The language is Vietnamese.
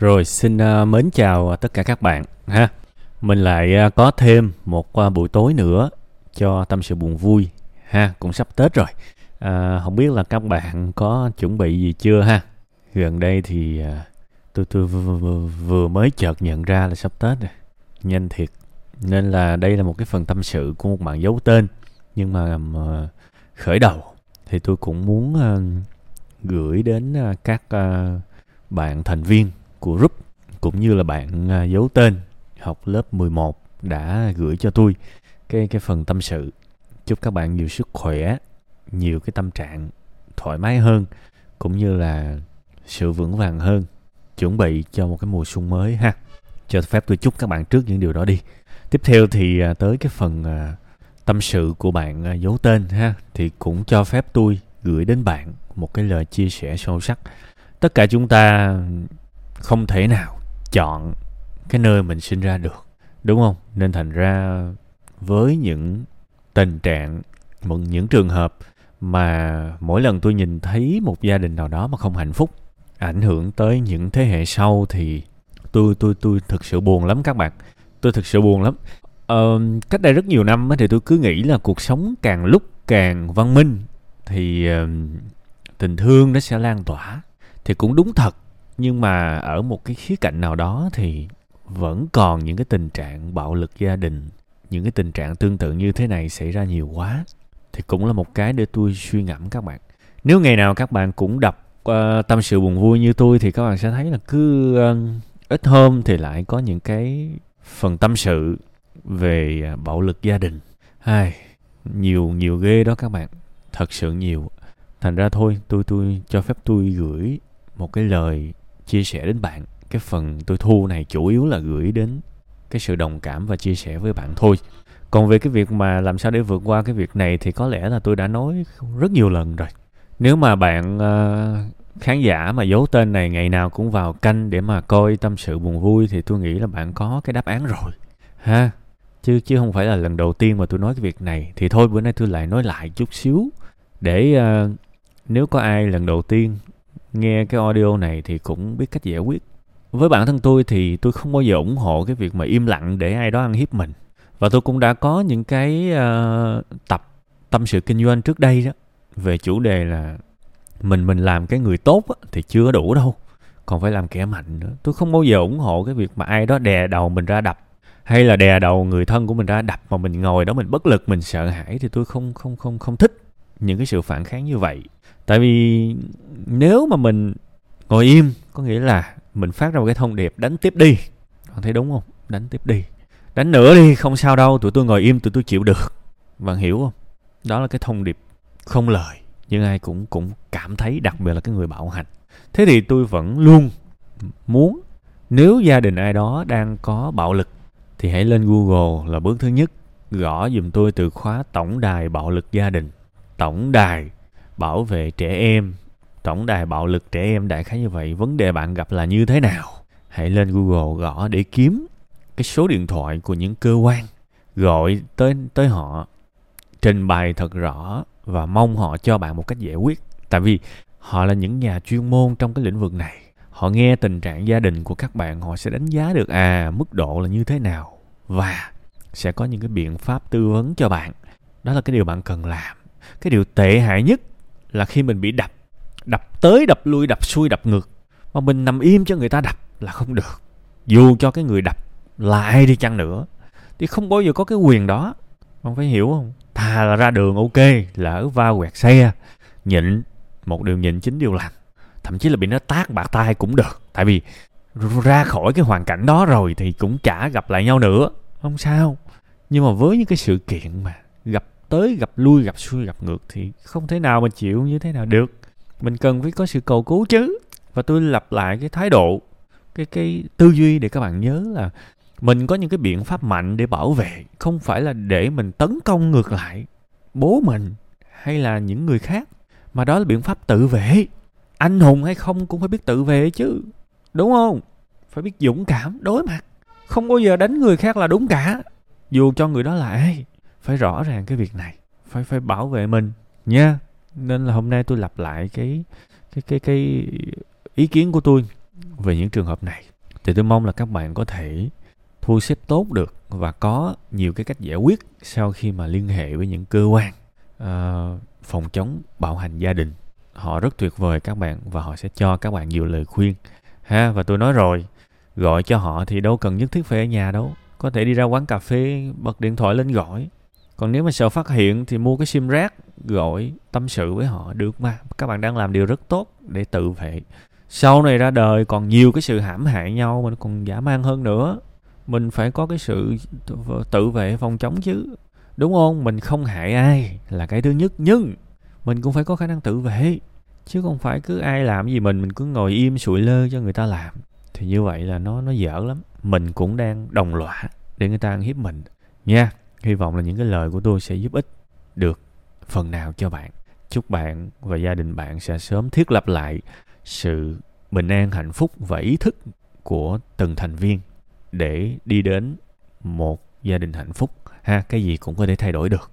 Rồi xin mến chào tất cả các bạn ha. Mình lại có thêm một buổi tối nữa cho tâm sự buồn vui ha, cũng sắp Tết rồi. Không biết là các bạn có chuẩn bị gì chưa ha. Gần đây thì tôi vừa mới chợt nhận ra là sắp Tết rồi. Nhanh thiệt. Nên là đây là một cái phần tâm sự của một bạn giấu tên. Nhưng mà khởi đầu thì tôi cũng muốn gửi đến các bạn thành viên của group, cũng như là bạn giấu tên học lớp 11 đã gửi cho tôi cái phần tâm sự. Chúc các bạn nhiều sức khỏe, nhiều cái tâm trạng thoải mái hơn, cũng như là sự vững vàng hơn, chuẩn bị cho một cái mùa xuân mới ha. Cho phép tôi chúc các bạn trước những điều đó đi. Tiếp theo thì tới cái phần tâm sự của bạn giấu tên ha, thì cũng cho phép tôi gửi đến bạn một cái lời chia sẻ sâu sắc. Tất cả chúng ta không thể nào chọn cái nơi mình sinh ra được, đúng không? Nên thành ra với những tình trạng, những trường hợp mà mỗi lần tôi nhìn thấy một gia đình nào đó mà không hạnh phúc, ảnh hưởng tới những thế hệ sau, thì tôi thực sự buồn lắm các bạn. Tôi thực sự buồn lắm. Cách đây rất nhiều năm thì tôi cứ nghĩ là cuộc sống càng lúc càng văn minh thì tình thương nó sẽ lan tỏa. Thì cũng đúng thật. Nhưng mà ở một cái khía cạnh nào đó thì vẫn còn những cái tình trạng bạo lực gia đình, những cái tình trạng tương tự như thế này xảy ra nhiều quá. Thì cũng là một cái để tôi suy ngẫm các bạn. Nếu ngày nào các bạn cũng đọc tâm sự buồn vui như tôi thì các bạn sẽ thấy là cứ ít hôm thì lại có những cái phần tâm sự về bạo lực gia đình. Ai, nhiều ghê đó các bạn. Thật sự nhiều. Thành ra thôi, tôi cho phép tôi gửi một cái lời chia sẻ đến bạn. Cái phần tôi thu này chủ yếu là gửi đến cái sự đồng cảm và chia sẻ với bạn thôi. Còn về cái việc mà làm sao để vượt qua cái việc này thì có lẽ là tôi đã nói rất nhiều lần rồi. Nếu mà bạn khán giả mà giấu tên này ngày nào cũng vào canh để mà coi tâm sự buồn vui thì tôi nghĩ là bạn có cái đáp án rồi ha. Chứ không phải là lần đầu tiên mà tôi nói cái việc này. Thì thôi bữa nay tôi lại nói lại chút xíu để nếu có ai lần đầu tiên nghe cái audio này thì cũng biết cách giải quyết. Với bản thân tôi thì tôi không bao giờ ủng hộ cái việc mà im lặng để ai đó ăn hiếp mình. Và tôi cũng đã có những cái tập tâm sự kinh doanh trước đây đó, về chủ đề là mình làm cái người tốt á, thì chưa đủ đâu, còn phải làm kẻ mạnh nữa. Tôi không bao giờ ủng hộ cái việc mà ai đó đè đầu mình ra đập, hay là đè đầu người thân của mình ra đập mà mình ngồi đó mình bất lực, mình sợ hãi. Thì tôi không thích những cái sự phản kháng như vậy. Tại vì nếu mà mình ngồi im có nghĩa là mình phát ra một cái thông điệp đánh tiếp đi. Bạn thấy đúng không? Đánh tiếp đi, đánh nữa đi, không sao đâu, tụi tôi ngồi im, tụi tôi chịu được. Bạn hiểu không? Đó là cái thông điệp không lời, nhưng ai cũng cảm thấy, đặc biệt là cái người bạo hành. Thế thì tôi vẫn luôn muốn nếu gia đình ai đó đang có bạo lực thì hãy lên Google là bước thứ nhất, gõ giùm tôi từ khóa tổng đài bạo lực gia đình, tổng đài bảo vệ trẻ em, tổng đài bạo lực trẻ em, đại khái như vậy. Vấn đề bạn gặp là như thế nào? Hãy lên Google gõ để kiếm cái số điện thoại của những cơ quan, gọi tới họ, trình bày thật rõ và mong họ cho bạn một cách giải quyết. Tại vì họ là những nhà chuyên môn trong cái lĩnh vực này. Họ nghe tình trạng gia đình của các bạn, họ sẽ đánh giá được mức độ là như thế nào và sẽ có những cái biện pháp tư vấn cho bạn. Đó là cái điều bạn cần làm. Cái điều tệ hại nhất là khi mình bị đập tới, đập lui, đập xuôi, đập ngược mà mình nằm im cho người ta đập là không được. Dù cho cái người đập là ai đi chăng nữa thì không bao giờ có cái quyền đó. Không phải hiểu không? Thà là ra đường ok, lỡ va quẹt xe, nhịn, một điều nhịn chín điều lành. Thậm chí là bị nó tát bạc tai cũng được. Tại vì ra khỏi cái hoàn cảnh đó rồi thì cũng chả gặp lại nhau nữa, không sao. Nhưng mà với những cái sự kiện mà gặp tới, gặp lui, gặp xuôi, gặp ngược thì không thể nào mà chịu như thế nào được. Mình cần phải có sự cầu cứu chứ. Và tôi lặp lại cái thái độ, cái tư duy để các bạn nhớ là mình có những cái biện pháp mạnh để bảo vệ, không phải là để mình tấn công ngược lại bố mình hay là những người khác, mà đó là biện pháp tự vệ. Anh hùng hay không cũng phải biết tự vệ chứ, đúng không? Phải biết dũng cảm đối mặt. Không bao giờ đánh người khác là đúng cả, dù cho người đó là ai. Phải rõ ràng cái việc này, phải bảo vệ mình nha. Nên là hôm nay tôi lặp lại cái ý kiến của tôi về những trường hợp này. Thì tôi mong là các bạn có thể thu xếp tốt được và có nhiều cái cách giải quyết sau khi mà liên hệ với những cơ quan phòng chống bạo hành gia đình. Họ rất tuyệt vời các bạn và họ sẽ cho các bạn nhiều lời khuyên. Ha, và tôi nói rồi, gọi cho họ thì đâu cần nhất thiết phải ở nhà đâu. Có thể đi ra quán cà phê, bật điện thoại lên gọi. Còn nếu mà sợ phát hiện thì mua cái sim rác, gọi, tâm sự với họ được mà. Các bạn đang làm điều rất tốt để tự vệ. Sau này ra đời còn nhiều cái sự hãm hại nhau, mình còn dã man hơn nữa. Mình phải có cái sự tự vệ phòng chống chứ. Đúng không? Mình không hại ai là cái thứ nhất. Nhưng mình cũng phải có khả năng tự vệ. Chứ không phải cứ ai làm gì mình cứ ngồi im sụi lơ cho người ta làm. Thì như vậy là nó dở lắm. Mình cũng đang đồng lõa để người ta ăn hiếp mình. Nha. Hy vọng là những cái lời của tôi sẽ giúp ích được phần nào cho bạn. Chúc bạn và gia đình bạn sẽ sớm thiết lập lại sự bình an, hạnh phúc và ý thức của từng thành viên để đi đến một gia đình hạnh phúc. Ha, cái gì cũng có thể thay đổi được.